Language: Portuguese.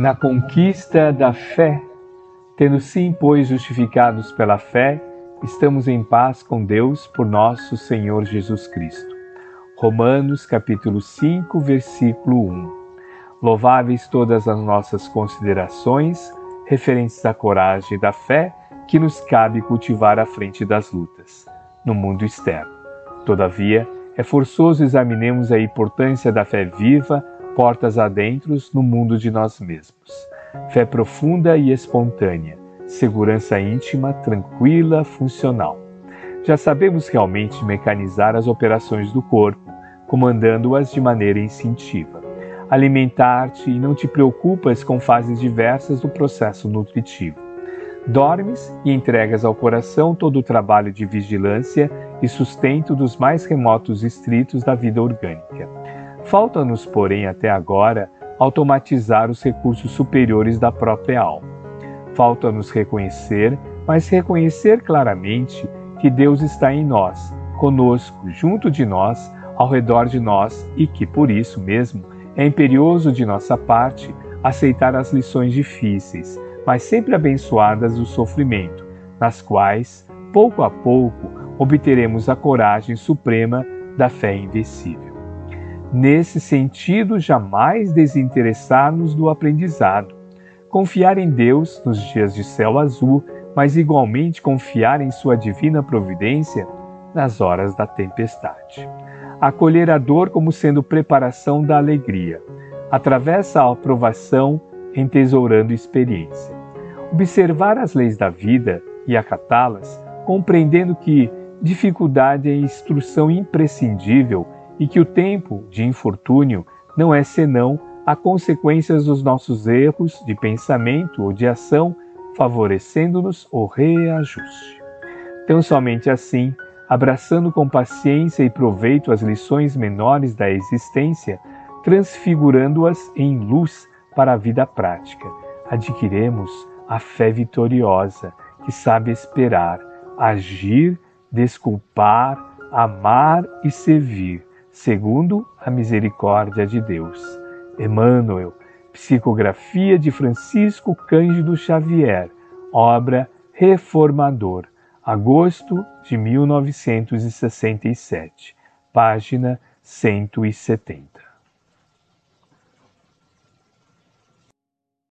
na conquista da fé, tendo sim, pois, justificados pela fé, estamos em paz com Deus por nosso Senhor Jesus Cristo. Romanos capítulo 5, versículo 1. Louváveis todas as nossas considerações referentes à coragem e da fé que nos cabe cultivar à frente das lutas, no mundo externo. Todavia, é forçoso examinemos a importância da fé viva, portas adentro, no mundo de nós mesmos. Fé profunda e espontânea, segurança íntima, tranquila, funcional. Já sabemos realmente mecanizar as operações do corpo, comandando-as de maneira instintiva. Alimentar-te e não te preocupas com fases diversas do processo nutritivo. Dormes e entregas ao coração todo o trabalho de vigilância e sustento dos mais remotos distritos da vida orgânica. Falta-nos, porém, até agora, automatizar os recursos superiores da própria alma. Falta-nos reconhecer, mas reconhecer claramente que Deus está em nós, conosco, junto de nós, ao redor de nós, e que, por isso mesmo, é imperioso de nossa parte aceitar as lições difíceis, mas sempre abençoadas do sofrimento, nas quais, pouco a pouco, obteremos a coragem suprema da fé invencível. Nesse sentido, jamais desinteressar-nos do aprendizado. Confiar em Deus nos dias de céu azul, mas igualmente confiar em sua divina providência nas horas da tempestade. Acolher a dor como sendo preparação da alegria. Atravessa a provação, entesourando experiência. Observar as leis da vida e acatá-las, compreendendo que dificuldade é instrução imprescindível e que o tempo de infortúnio não é senão a consequência dos nossos erros de pensamento ou de ação, favorecendo-nos o reajuste. Então, somente assim, abraçando com paciência e proveito as lições menores da existência, transfigurando-as em luz para a vida prática, adquiriremos a fé vitoriosa, que sabe esperar, agir, desculpar, amar e servir, segundo a misericórdia de Deus. Emmanuel, psicografia de Francisco Cândido Xavier, obra Reformador, agosto de 1967, página 170.